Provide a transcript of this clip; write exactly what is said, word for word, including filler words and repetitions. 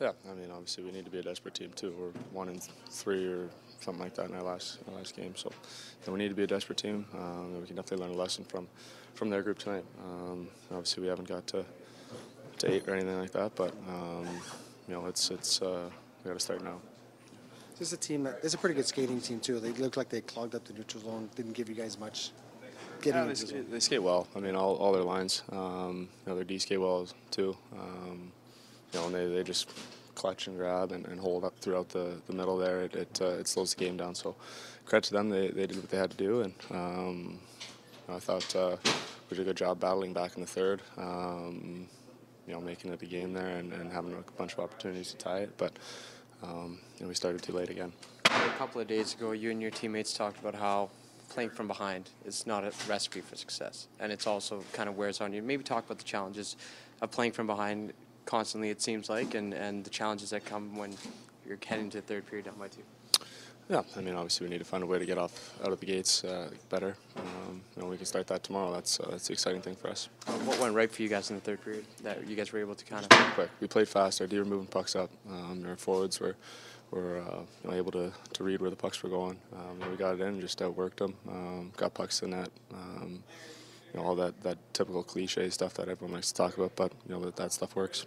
Yeah, I mean, obviously we need to be a desperate team too. We're one and three or something like that in our last our last game, so and we need to be a desperate team. Um, we can definitely learn a lesson from from their group tonight. Um, obviously, we haven't got to to eight or anything like that, but um, you know, it's it's uh, we got to start now. This is a team that is a pretty good skating team too. They looked like they clogged up the neutral zone. Didn't give you guys much. Yeah, they, skate, they skate well. I mean, all all their lines. Um, you know, their D skate well too. Um, You know, and they, they just clutch and grab and, and hold up throughout the, the middle there. It it, uh, it slows the game down. So credit to them. They, they did what they had to do. And um, you know, I thought uh, we did a good job battling back in the third, um, you know, making it the game there and, and having a bunch of opportunities to tie it. But um, you know, we started too late again. A couple of days ago, you and your teammates talked about how playing from behind is not a recipe for success. And it's also kind of wears on you. Maybe talk about the challenges of playing from behind constantly, it seems like, and, and the challenges that come when you're heading to the third period down by two. Yeah, I mean, obviously we need to find a way to get off out of the gates uh, better. Um, you know, we can start that tomorrow. That's uh, that's the exciting thing for us. Uh, what went right for you guys in the third period that you guys were able to kind of? Pretty quick. We played fast. Our D were moving pucks up. Um, our forwards were were uh, you know, able to to read where the pucks were going. Um, and we got it in, just outworked them. Um, got pucks in that. Um, you know, all that that typical cliche stuff that everyone likes to talk about, but you know that that stuff works.